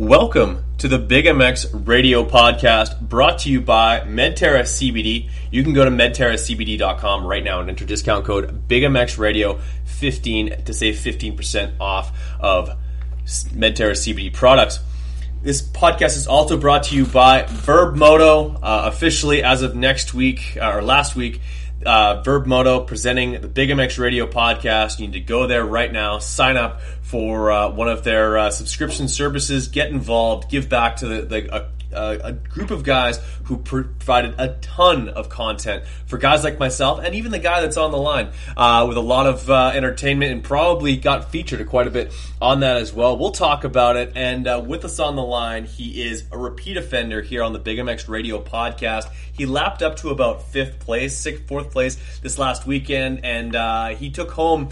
Welcome to the Big MX Radio Podcast, brought to you by Medterra CBD. You can go to medterracbd.com right now and enter discount code BigMXRadio15 to save 15% off of Medterra CBD products. This podcast is also brought to you by Verb Moto. Officially, as of next week, or last week, Verb Moto presenting the Big MX Radio Podcast. You need to go there right now, sign up for one of their subscription services, get involved, give back to a group of guys who provided a ton of content for guys like myself and even the guy that's on the line with a lot of entertainment, and probably got featured quite a bit on that as well. We'll talk about it, and with us on the line, he is a repeat offender here on the Big MX Radio Podcast. He lapped up to about fourth place this last weekend, and he took home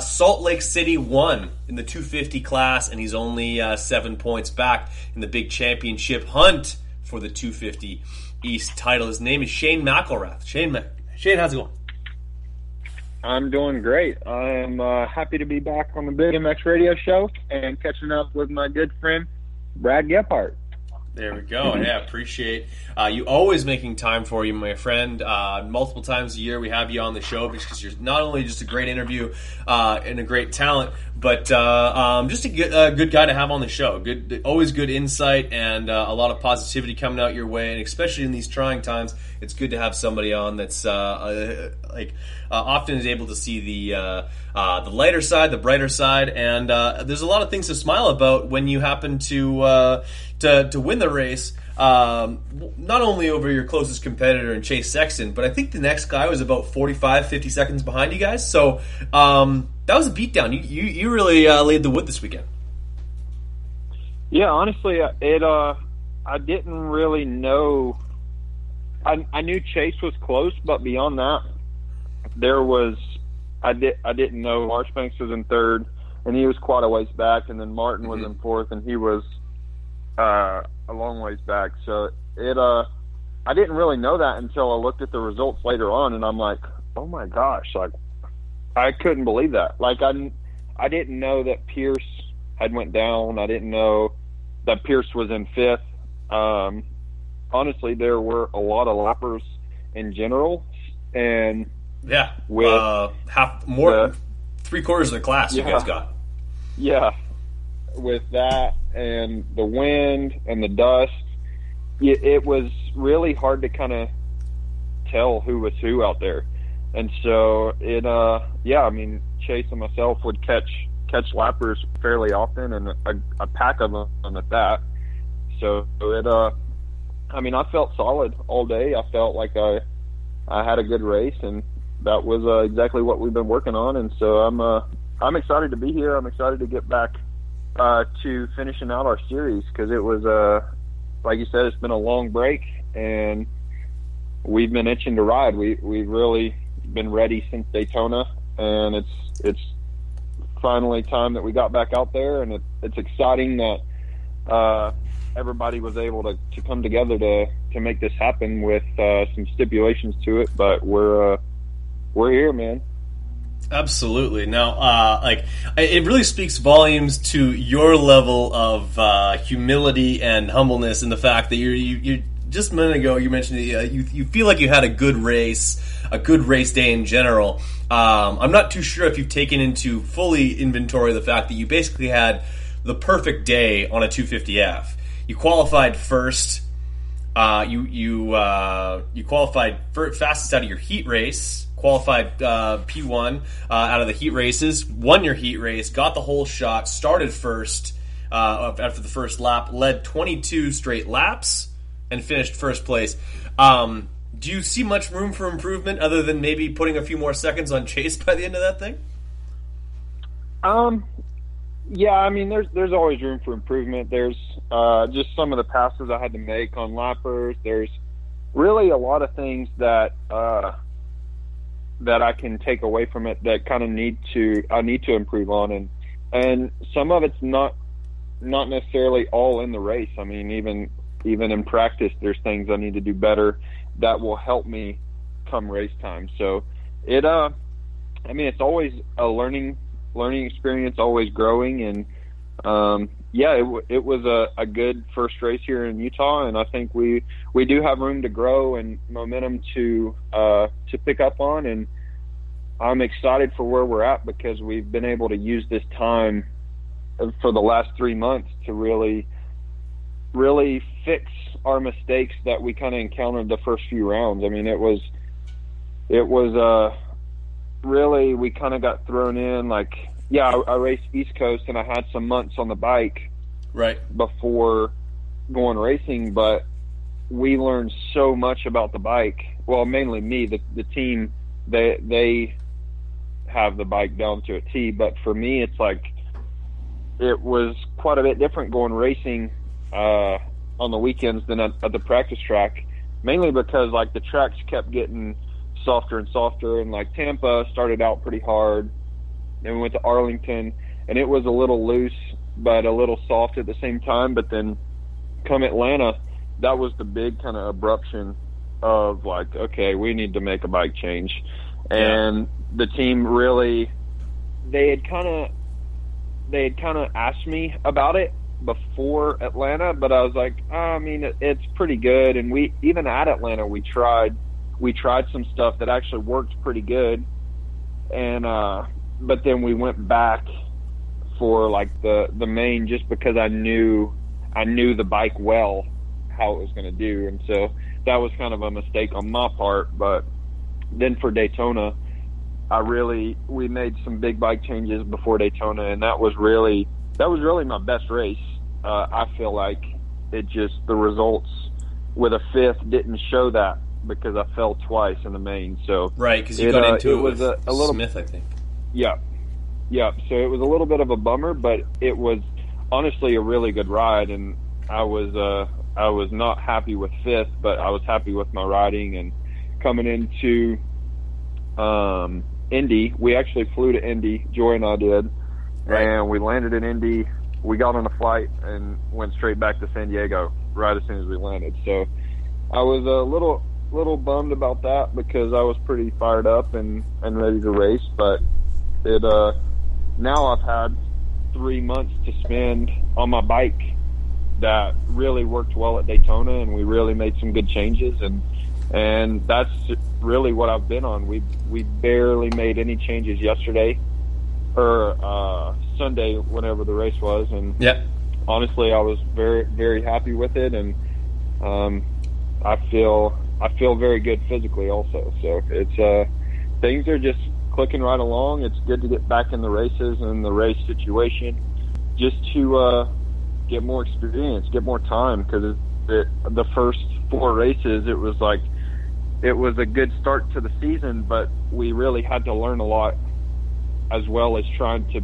Salt Lake City 1 in the 250 class, and he's only 7 points back in the big championship hunt for the 250 East title. His name is Shane McElrath. Shane, how's it going? I'm doing great. I'm happy to be back on the Big MX Radio Show and catching up with my good friend, Brad Gephardt. There we go. Yeah, appreciate you always making time for you, my friend. Multiple times a year we have you on the show because you're not only just a great interview and a great talent, but just a good guy to have on the show. Good, always good insight and a lot of positivity coming out your way, and especially in these trying times, it's good to have somebody on that's often is able to see the lighter side, the brighter side, and there's a lot of things to smile about when you happen to win the race, not only over your closest competitor in Chase Sexton, but I think the next guy was about 45, 50 seconds behind you guys. So that was a beatdown. You really laid the wood this weekend. Yeah, honestly, I didn't really know. I knew Chase was close, but beyond that, I didn't know Marshbanks was in third, and he was quite a ways back, and then Martin was in fourth, and he was a long ways back. So I didn't really know that until I looked at the results later on, and I'm like, oh my gosh, like I couldn't believe that. Like I didn't know that Pierce had went down. I didn't know that Pierce was in fifth. Honestly, there were a lot of lappers in general, and yeah, with three quarters of the class you guys got. Yeah. With that and the wind and the dust, it was really hard to kind of tell who was who out there. And so Chase and myself would catch lappers fairly often, and a pack of them at that. So I felt solid all day. I felt like I had a good race, and that was exactly what we've been working on. And so I'm excited to be here. I'm excited to get back to finishing out our series, because it was, like you said, it's been a long break, and we've been itching to ride. We've really been ready since Daytona, and it's finally time that we got back out there, and it's exciting that everybody was able to come together to make this happen with some stipulations to it, but we're here, man. Absolutely. Now, it really speaks volumes to your level of humility and humbleness, and the fact that you just a minute ago you mentioned that you feel like you had a good race day in general. I'm not too sure if you've taken into fully inventory the fact that you basically had the perfect day on a 250F. You qualified first. You qualified fastest out of your heat race. Qualified P1 out of the heat races, won your heat race, got the whole shot, started first after the first lap, led 22 straight laps, and finished first place. Do you see much room for improvement other than maybe putting a few more seconds on Chase by the end of that thing? Yeah, I mean, there's always room for improvement. There's just some of the passes I had to make on lappers. There's really a lot of things that I can take away from it that kind of I need to improve on, and some of it's not necessarily all in the race. I mean, even in practice, there's things I need to do better that will help me come race time. So it's always a learning experience, always growing, and yeah, it was a good first race here in Utah, and I think we do have room to grow and momentum to pick up on, and I'm excited for where we're at because we've been able to use this time for the last 3 months to really fix our mistakes that we kind of encountered the first few rounds. I mean, it was really, we kind of got thrown in. Like, yeah, I raced East Coast and I had some months on the bike right before going racing, but we learned so much about the bike. Well, mainly me, the team, they have the bike down to a T, but for me, it's like, it was quite a bit different going racing on the weekends than at the practice track, mainly because like the tracks kept getting softer and softer, and like Tampa started out pretty hard, then we went to Arlington and it was a little loose but a little soft at the same time. But then come Atlanta, that was the big kind of abruption of like, okay, we need to make a bike change. And the team really, they had kind of asked me about it before Atlanta, but I was like, I mean, it's pretty good. And we, even at Atlanta, we tried some stuff that actually worked pretty good. And but then we went back for like the main, just because I knew the bike well, how it was going to do. And so that was kind of a mistake on my part. But then for Daytona, we made some big bike changes before Daytona, and that was really my best race. I feel like it just, the results with a fifth didn't show that because I fell twice in the main. So right, because you got into it with a little Smith, I think. Yeah. So it was a little bit of a bummer, but it was honestly a really good ride, and I was not happy with fifth, but I was happy with my riding. And coming into Indy, we actually flew to Indy, Joy and I did, right. And we landed in Indy, we got on a flight and went straight back to San Diego right as soon as we landed. So I was a little bummed about that because I was pretty fired up and ready to race. But it now I've had 3 months to spend on my bike that really worked well at Daytona, and we really made some good changes, and that's really what I've been on. We barely made any changes yesterday or Sunday, whenever the race was, and honestly, I was very, very happy with it, and I feel very good physically also. So it's things are just clicking right along. It's good to get back in the races and the race situation, just to get more experience, get more time, because the first four races, it was like, it was a good start to the season, but we really had to learn a lot, as well as trying to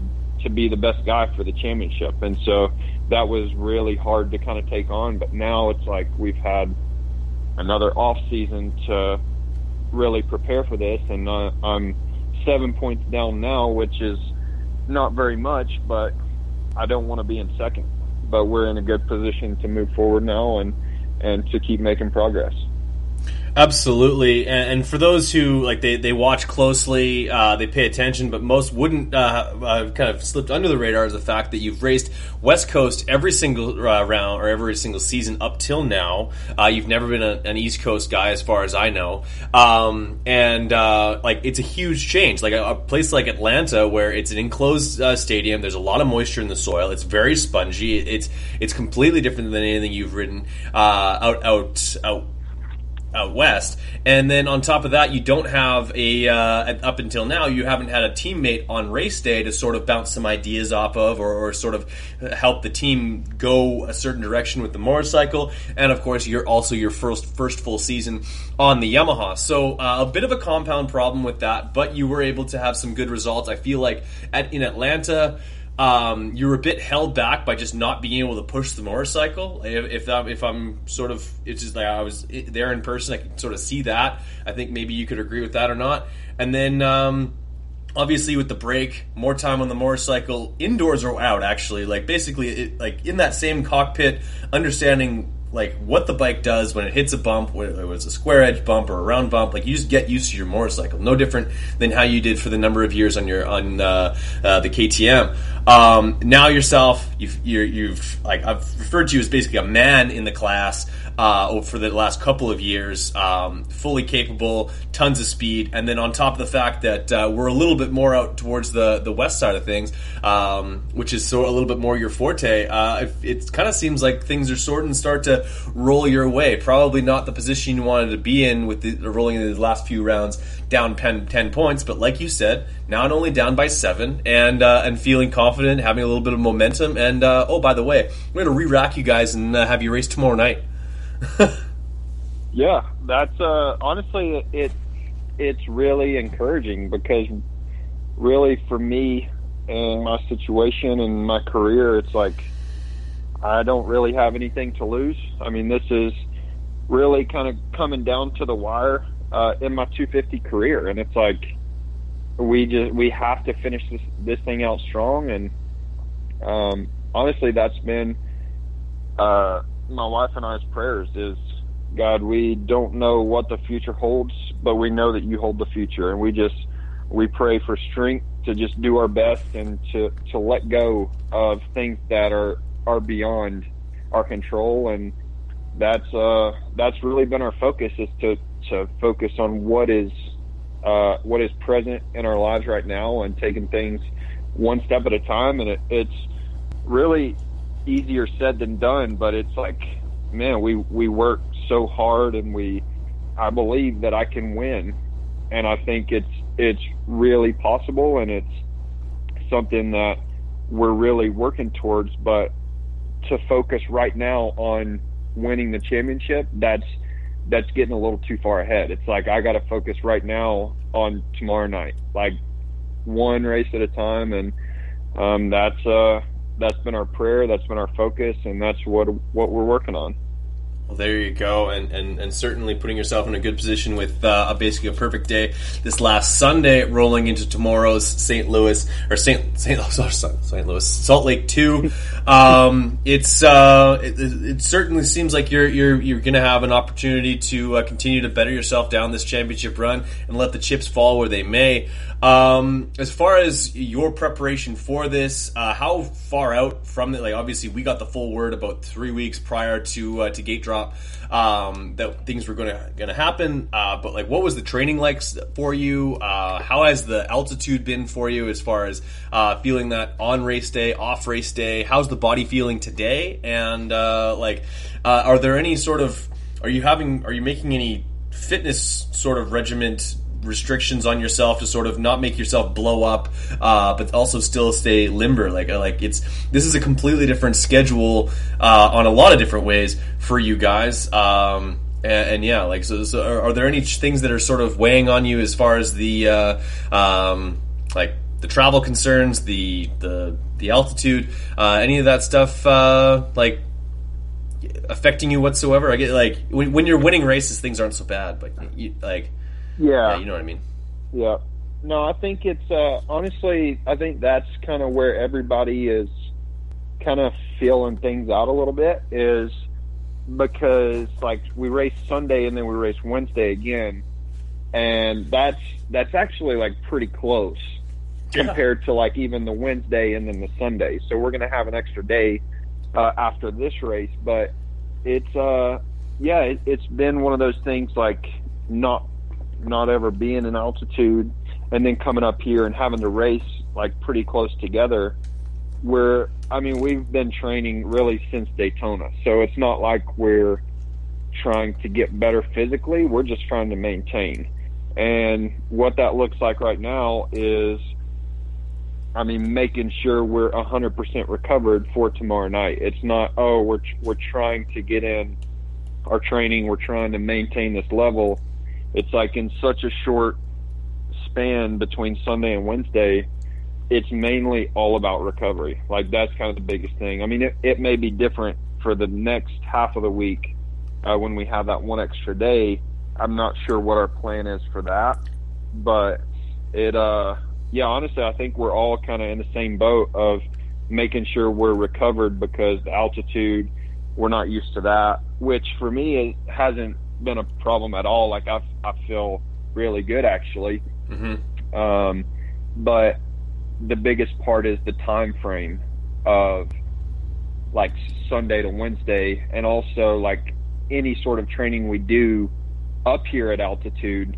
be the best guy for the championship. And so that was really hard to kind of take on. But now it's like we've had another off season to really prepare for this, and I'm 7 points down now, which is not very much, but I don't want to be in second. But we're in a good position to move forward now and to keep making progress. Absolutely, and for those who like they watch closely, they pay attention, but most wouldn't kind of slipped under the radar is the fact that you've raced West Coast every single round or every single season up till now. You've never been an East Coast guy, as far as I know, and like it's a huge change. Like a place like Atlanta, where it's an enclosed stadium, there's a lot of moisture in the soil. It's very spongy. It's completely different than anything you've ridden out west. And then on top of that, you don't have a up until now, you haven't had a teammate on race day to sort of bounce some ideas off of, or sort of help the team go a certain direction with the motorcycle. And of course, you're also your first full season on the Yamaha, so a bit of a compound problem with that. But you were able to have some good results. I feel like in Atlanta, you were a bit held back by just not being able to push the motorcycle. If I'm sort of, it's just like I was there in person, I could sort of see that. I think maybe you could agree with that or not. And then obviously with the break, more time on the motorcycle, indoors or out, actually, like basically like in that same cockpit, understanding like what the bike does when it hits a bump, whether it was a square edge bump or a round bump. Like you just get used to your motorcycle, no different than how you did for the number of years on the KTM. Now yourself, you've like I've referred to you as basically a man in the class for the last couple of years, fully capable, tons of speed, and then on top of the fact that we're a little bit more out towards the west side of things, which is a little bit more your forte. It kind of seems like things are sorting and start to roll your way. Probably not the position you wanted to be in with the rolling in the last few rounds down 10 points, but like you said, not only down by 7 and feeling confident, having a little bit of momentum, and oh, by the way, we're going to re-rack you guys and have you race tomorrow night. Yeah, that's honestly it's really encouraging, because really for me and my situation and my career, it's like I don't really have anything to lose. I mean, this is really kind of coming down to the wire in my 250 career, and it's like we have to finish this thing out strong. And honestly, that's been my wife and I's prayers is, God, we don't know what the future holds, but we know that you hold the future, and we pray for strength to just do our best and to let go of things that are beyond our control. And that's really been our focus, is to focus on what is present in our lives right now, and taking things one step at a time. And it's really easier said than done, but it's like, man, we work so hard, and I believe that I can win, and I think it's really possible, and it's something that we're really working towards. But to focus right now on winning the championship, that's getting a little too far ahead. It's like I got to focus right now on tomorrow night, like one race at a time. And that's been our prayer, that's been our focus, and that's what we're working on. Well, there you go, and certainly putting yourself in a good position with basically a perfect day this last Sunday, rolling into tomorrow's Salt Lake 2. It certainly seems like you're going to have an opportunity to continue to better yourself down this championship run and let the chips fall where they may. As far as your preparation for this, how far out from it? Like, obviously, we got the full word about 3 weeks prior to gate drop that things were going to happen. But like, what was the training like for you? How has the altitude been for you as far as feeling that on race day, off race day? How's the body feeling today? And are there any sort of are you making any fitness sort of regiment restrictions on yourself to sort of not make yourself blow up, but also still stay limber? Like this is a completely different schedule on a lot of different ways for you guys. So are there any things that are sort of weighing on you as far as the the travel concerns, the altitude, any of that stuff affecting you whatsoever? I get like when you're winning races, things aren't so bad, but yeah, you know what I mean. Yeah. No, I think it's honestly, I think that's kind of where everybody is kind of feeling things out a little bit, is because like we race Sunday and then we race Wednesday again, and that's actually like pretty close compared to like even the Wednesday and then the Sunday. So we're going to have an extra day after this race, but it's it's been one of those things, like not ever being in altitude and then coming up here and having to race like pretty close together, where I mean we've been training really since Daytona, so it's not like we're trying to get better physically, we're just trying to maintain. And what that looks like right now is, I mean, making sure we're 100% recovered for tomorrow night. It's not, oh, we're trying to get in our training, we're trying to maintain this level. It's like in such a short span between Sunday and Wednesday, it's mainly all about recovery. Like, that's kind of the biggest thing. I mean, it may be different for the next half of the week when we have that one extra day. I'm not sure what our plan is for that. But honestly, I think we're all kind of in the same boat of making sure we're recovered, because the altitude, we're not used to that, which for me, it hasn't been a problem at all. Like I feel really good actually. Mm-hmm. But the biggest part is the time frame of like Sunday to Wednesday, and also like any sort of training we do up here at altitude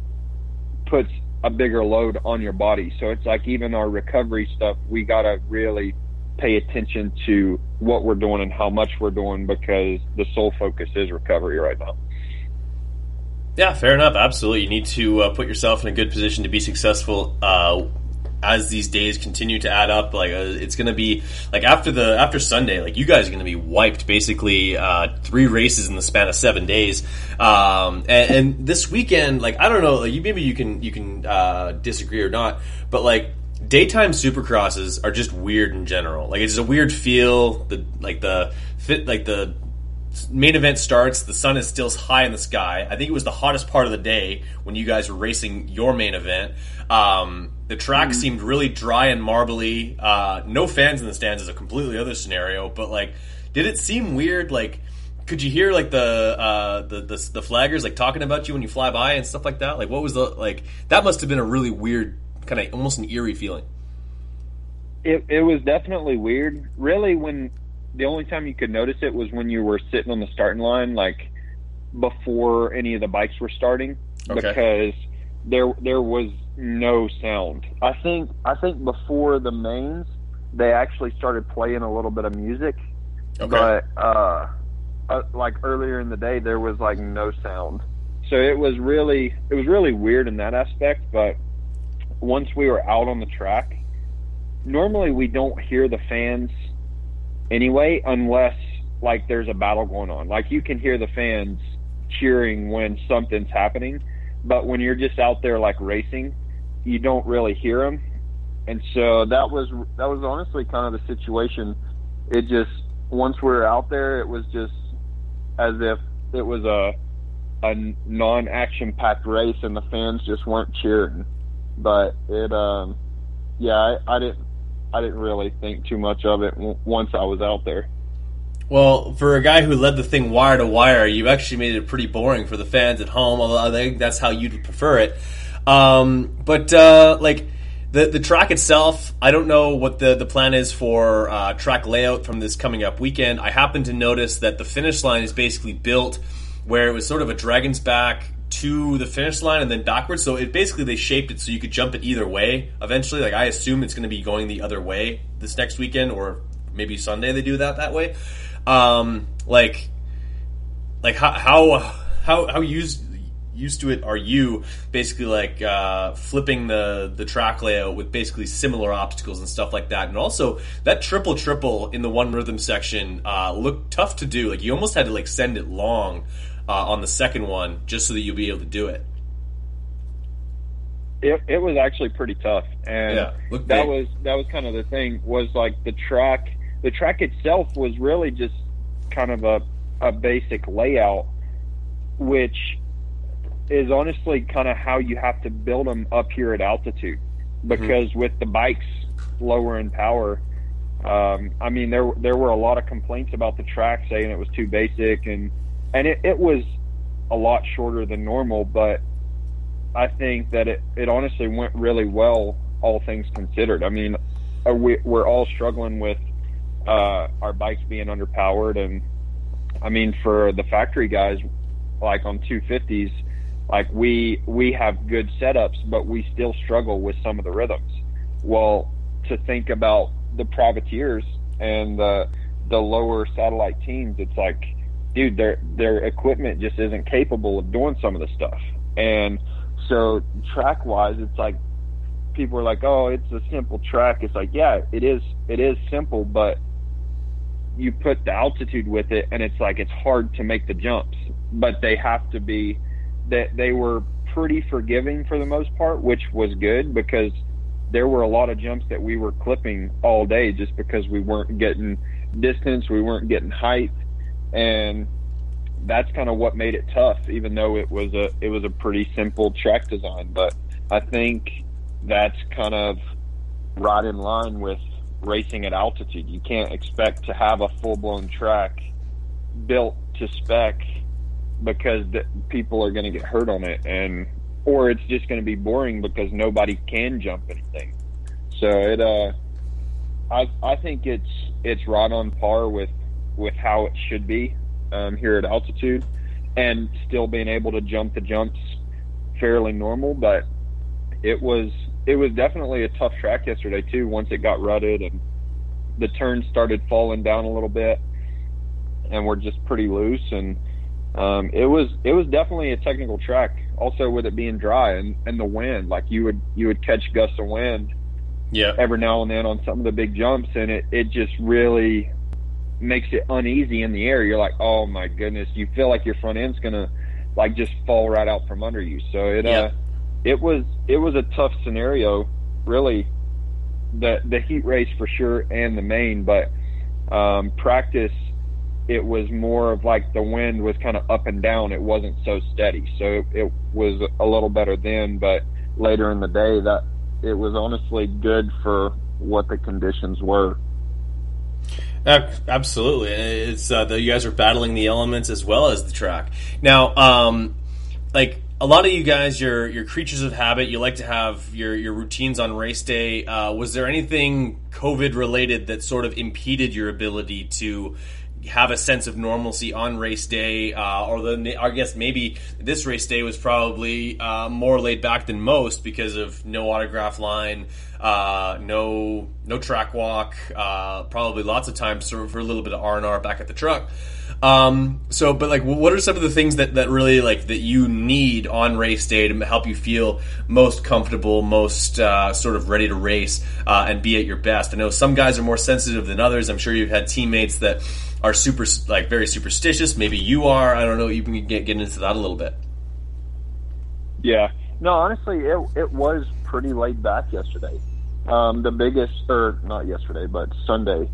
puts a bigger load on your body. So it's like even our recovery stuff, we got to really pay attention to what we're doing and how much we're doing, because the sole focus is recovery right now. Yeah, fair enough. Absolutely. You need to put yourself in a good position to be successful as these days continue to add up. Like it's going to be like after Sunday, like you guys are going to be wiped basically 3 races in the span of 7 days. And this weekend, like, I don't know, like, maybe you can disagree or not, but like, daytime supercrosses are just weird in general. Like, it's a weird feel. The main event starts, the sun is still high in the sky. I think it was the hottest part of the day when you guys were racing your main event. The track seemed really dry and marbly. No fans in the stands is a completely other scenario, but like, did it seem weird? Like, could you hear like the flaggers like talking about you when you fly by and stuff like that? Like, what was the, like, that must have been a really weird, kind of almost an eerie feeling. It was definitely weird. Really, when the only time you could notice it was when you were sitting on the starting line, like before any of the bikes were starting, because there was no sound. I think before the mains, they actually started playing a little bit of music, but like earlier in the day, there was like no sound. So it was really weird in that aspect. But once we were out on the track, normally we don't hear the fans anyway, unless like there's a battle going on. Like, you can hear the fans cheering when something's happening, but when you're just out there like racing, you don't really hear them. And so that was honestly kind of the situation. It just, once we were out there, it was just as if it was a non-action packed race and the fans just weren't cheering. But it, I didn't really think too much of it once I was out there. Well, for a guy who led the thing wire to wire, you actually made it pretty boring for the fans at home, although I think that's how you'd prefer it. But the track itself, I don't know what the plan is for track layout from this coming up weekend. I happened to notice that the finish line is basically built where it was sort of a dragon's back to the finish line and then backwards, so it basically, they shaped it so you could jump it either way eventually. Like, I assume it's going to be going the other way this next weekend, or maybe Sunday they do that way. How used to it are you, basically, like flipping the track layout with basically similar obstacles and stuff like that? And also that triple in the one rhythm section looked tough to do. Like, you almost had to like send it long on the second one just so that you'll be able to do it. It was actually pretty tough, and that was kind of the thing, was like the track itself was really just kind of a basic layout, which is honestly kind of how you have to build them up here at altitude, because with the bikes lower in power, I mean, there were a lot of complaints about the track, saying it was too basic, and it was a lot shorter than normal, but I think that it honestly went really well, all things considered. I mean, we're all struggling with our bikes being underpowered, and I mean, for the factory guys, like on 250s, like we have good setups, but we still struggle with some of the rhythms. Well, to think about the privateers and the lower satellite teams, it's like, dude, their equipment just isn't capable of doing some of the stuff. And so track wise, it's like people are like, oh, it's a simple track. It's like, yeah, it is simple, but you put the altitude with it and it's like, it's hard to make the jumps, but they have to be, that they were pretty forgiving for the most part, which was good, because there were a lot of jumps that we were clipping all day just because we weren't getting distance, we weren't getting height. And that's kind of what made it tough, even though it was a pretty simple track design. But I think that's kind of right in line with racing at altitude. You can't expect to have a full-blown track built to spec, because people are going to get hurt on it, or it's just going to be boring because nobody can jump anything. So it, I think it's right on par with how it should be here at altitude, and still being able to jump the jumps fairly normal. But it was definitely a tough track yesterday too. Once it got rutted and the turns started falling down a little bit, and we're just pretty loose, and it was definitely a technical track. Also with it being dry and the wind, like you would catch gusts of wind, yeah, every now and then on some of the big jumps, and it just really makes it uneasy in the air. You're like, oh my goodness, you feel like your front end's gonna like just fall right out from under you. So it was a tough scenario, really. The heat race for sure, and the main, but practice, it was more of like the wind was kind of up and down. It wasn't so steady, so it was a little better then. But later in the day, that it was honestly good for what the conditions were. Absolutely, it's you guys are battling the elements as well as the track. Now, like a lot of you guys, you're creatures of habit. You like to have your routines on race day. Was there anything COVID related that sort of impeded your ability to have a sense of normalcy on race day, I guess maybe this race day was probably more laid back than most because of no autograph line, no track walk, probably lots of time for a little bit of R&R back at the truck. But like, what are some of the things that really like that you need on race day to help you feel most comfortable, most sort of ready to race and be at your best? I know some guys are more sensitive than others. I'm sure you've had teammates that are super like very superstitious. Maybe you are. I don't know. You can get into that a little bit. Yeah. No, honestly, it was pretty laid back yesterday. The biggest, or not yesterday, but Sunday.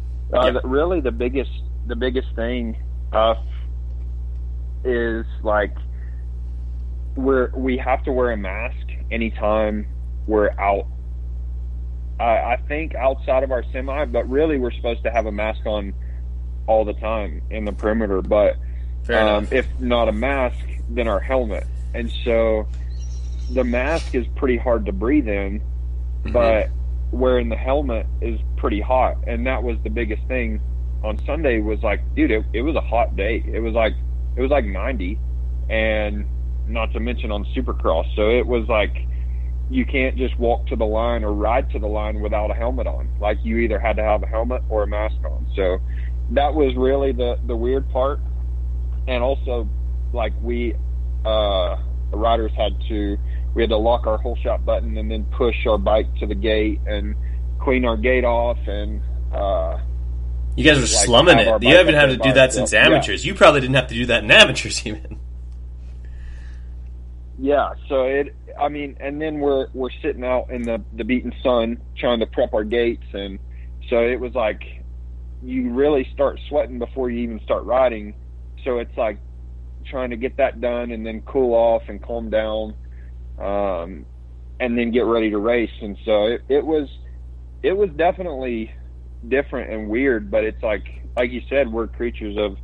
Really, the biggest thing. Is like we have to wear a mask anytime we're out. I think outside of our semi, but really we're supposed to have a mask on all the time in the perimeter. But if not a mask, then our helmet. And so the mask is pretty hard to breathe in, mm-hmm. but wearing the helmet is pretty hot. And that was the biggest thing. On Sunday was like, dude, it was a hot day. It was like 90, and not to mention on Supercross. So it was like you can't just walk to the line or ride to the line without a helmet on. Like you either had to have a helmet or a mask on. So that was really the weird part. And also, like the riders we had to lock our whole shot button and then push our bike to the gate and clean our gate off and. You guys are like slumming it. You haven't had to do that since amateurs. Yeah. You probably didn't have to do that in amateurs even. Yeah, so and then we're sitting out in the beaten sun trying to prep our gates, and so it was like you really start sweating before you even start riding. So it's like trying to get that done and then cool off and calm down, and then get ready to race. And so it was definitely different and weird, but it's like you said, we're creatures of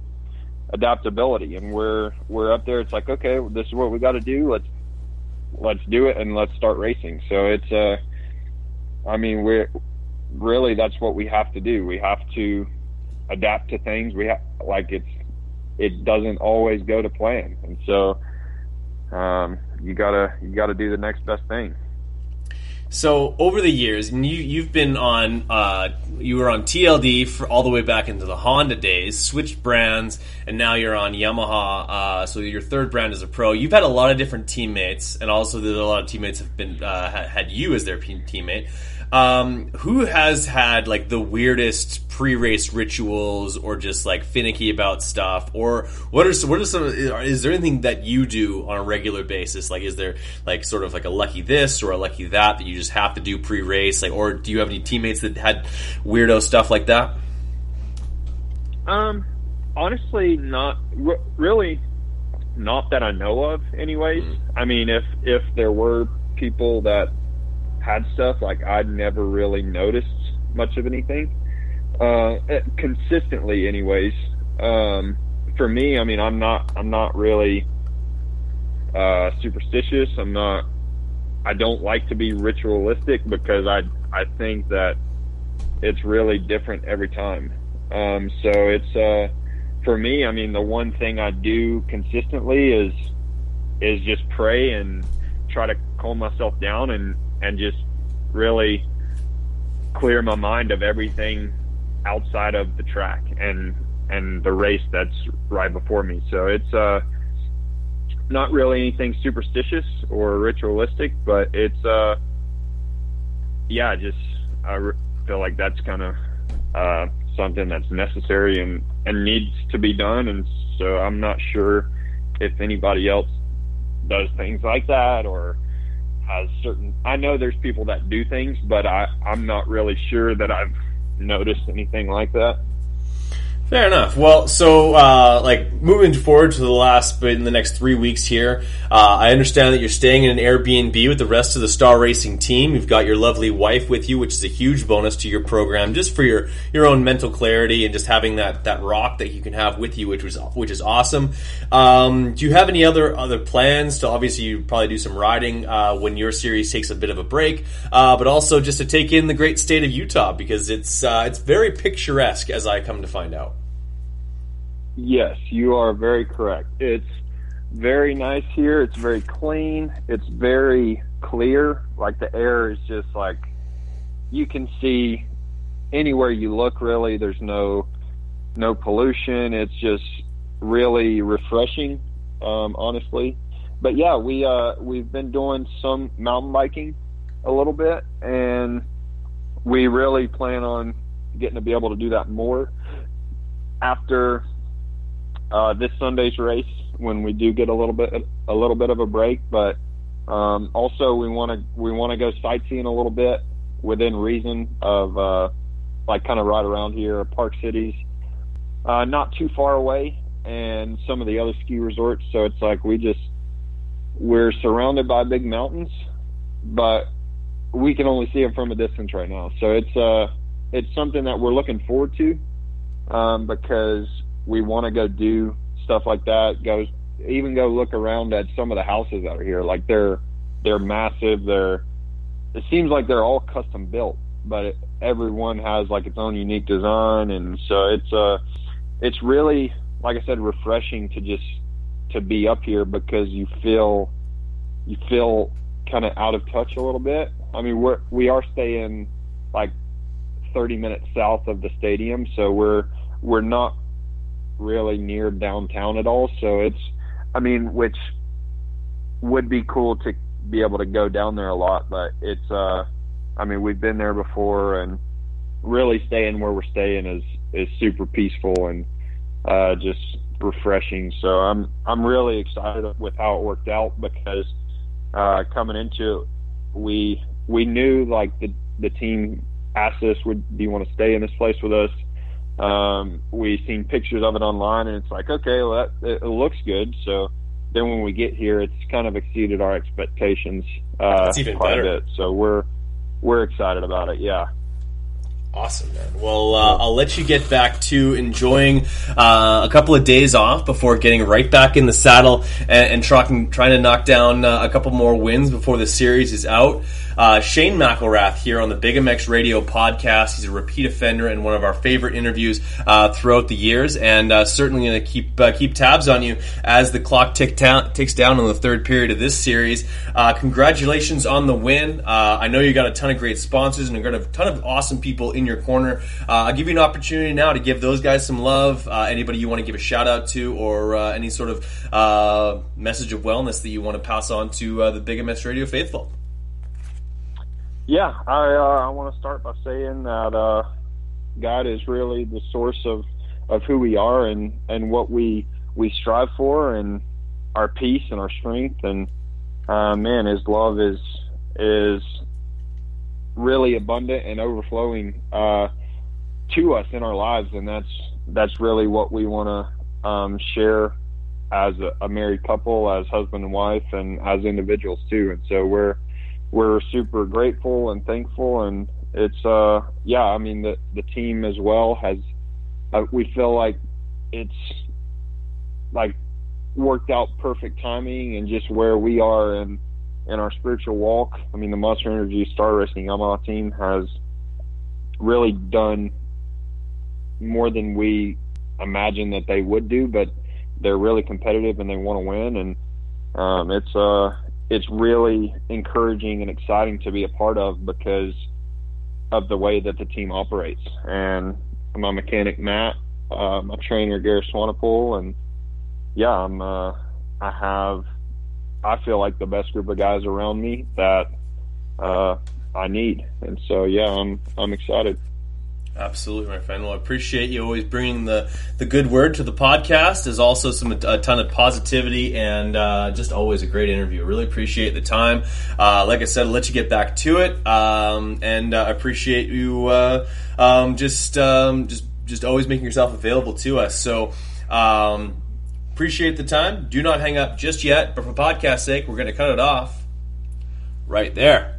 adaptability, and we're up there. It's like, okay, this is what we got to do. Let's do it and let's start racing. So it's we're really, that's what we have to do. We have to adapt to things. We have it doesn't always go to plan, and so you gotta do the next best thing. So over the years, and you've been on, you were on TLD for all the way back into the Honda days, switched brands, and now you're on Yamaha. So your third brand is a pro. You've had a lot of different teammates, and also that a lot of teammates have been had you as their teammate. Who has had like the weirdest pre-race rituals, or just like finicky about stuff, or is there anything that you do on a regular basis? Like, is there like sort of like a lucky this or a lucky that you just have to do pre-race? Like, or do you have any teammates that had weirdo stuff like that? Honestly, not really, not that I know of anyways. I mean, if there were people that had stuff, like I'd never really noticed much of anything consistently anyways. For me, I mean, I'm not really superstitious. I'm not I don't like to be ritualistic because I think that it's really different every time. So it's, for me, I mean, the one thing I do consistently is just pray and try to calm myself down and just really clear my mind of everything outside of the track and the race that's right before me. So it's not really anything superstitious or ritualistic, but it's I feel like that's kind of something that's necessary and needs to be done. And so I'm not sure if anybody else does things like that or has certain, I know there's people that do things, but I'm not really sure that I've noticed anything like that. Fair enough. Well, so, moving forward to in the next 3 weeks here, I understand that you're staying in an Airbnb with the rest of the Star Racing team. You've got your lovely wife with you, which is a huge bonus to your program, just for your own mental clarity and just having that rock that you can have with you, which is awesome. Do you have any other plans to, obviously you probably do some riding, when your series takes a bit of a break, but also just to take in the great state of Utah, because it's very picturesque, as I come to find out. Yes, you are very correct. It's very nice here. It's very clean. It's very clear. Like, the air is just like, you can see anywhere you look, really. There's no pollution. It's just really refreshing, honestly. But yeah, we've been doing some mountain biking a little bit, and we really plan on getting to be able to do that more after this Sunday's race, when we do get a little bit of a break. But also we want to go sightseeing a little bit within reason of kind of right around here, Park City's not too far away, and some of the other ski resorts. So it's like we're surrounded by big mountains, but we can only see them from a distance right now. So it's something that we're looking forward to, because we want to go do stuff like that. Go look around at some of the houses out here. Like, they're massive. It seems like they're all custom built, but everyone has like its own unique design. And so it's really, like I said, refreshing to be up here, because you feel kind of out of touch a little bit. I mean, we are staying like 30 minutes south of the stadium, so we're not really near downtown at all. So it's, I mean, which would be cool to be able to go down there a lot, but it's we've been there before, and really staying where we're staying is super peaceful and just refreshing. So I'm really excited with how it worked out, because coming into it, we knew, like, the team asked us, do you want to stay in this place with us? We seen pictures of it online, and it's like, okay, well, it looks good. So then when we get here, it's kind of exceeded our expectations quite a bit. So we're excited about it. Yeah. Awesome, man. Well, I'll let you get back to enjoying a couple of days off before getting right back in the saddle and trying to knock down a couple more wins before the series is out. Shane McElrath here on the Big MX Radio podcast. He's a repeat offender and one of our favorite interviews throughout the years, and certainly going to keep tabs on you as the clock ticks down on the third period of this series. Congratulations on the win. I know you got a ton of great sponsors and you got a ton of awesome people in your corner. I'll give you an opportunity now to give those guys some love. Anybody you want to give a shout out to, or any sort of message of wellness that you want to pass on to the Big MX Radio faithful. Yeah, I want to start by saying that God is really the source of who we are and what we strive for, and our peace and our strength. And man, His love is really abundant and overflowing to us in our lives, and that's really what we want to share as a married couple, as husband and wife, and as individuals too. And so we're super grateful and thankful, and it's the team as well has we feel like it's like worked out perfect timing, and just where we are and in our spiritual walk. I mean, the Monster Energy Star Racing Yamaha team has really done more than we imagined that they would do, but they're really competitive and they want to win. And it's really encouraging and exciting to be a part of because of the way that the team operates. And my mechanic, Matt, my trainer, Gareth Swanepoel, and yeah, I feel like the best group of guys around me that I need. And so, yeah, I'm excited. Absolutely, my friend. Well, I appreciate you always bringing the good word to the podcast. There's also a ton of positivity and just always a great interview. Really appreciate the time. Like I said, I'll let you get back to it. And I appreciate you just always making yourself available to us. So appreciate the time. Do not hang up just yet, but for podcast sake, we're going to cut it off right there.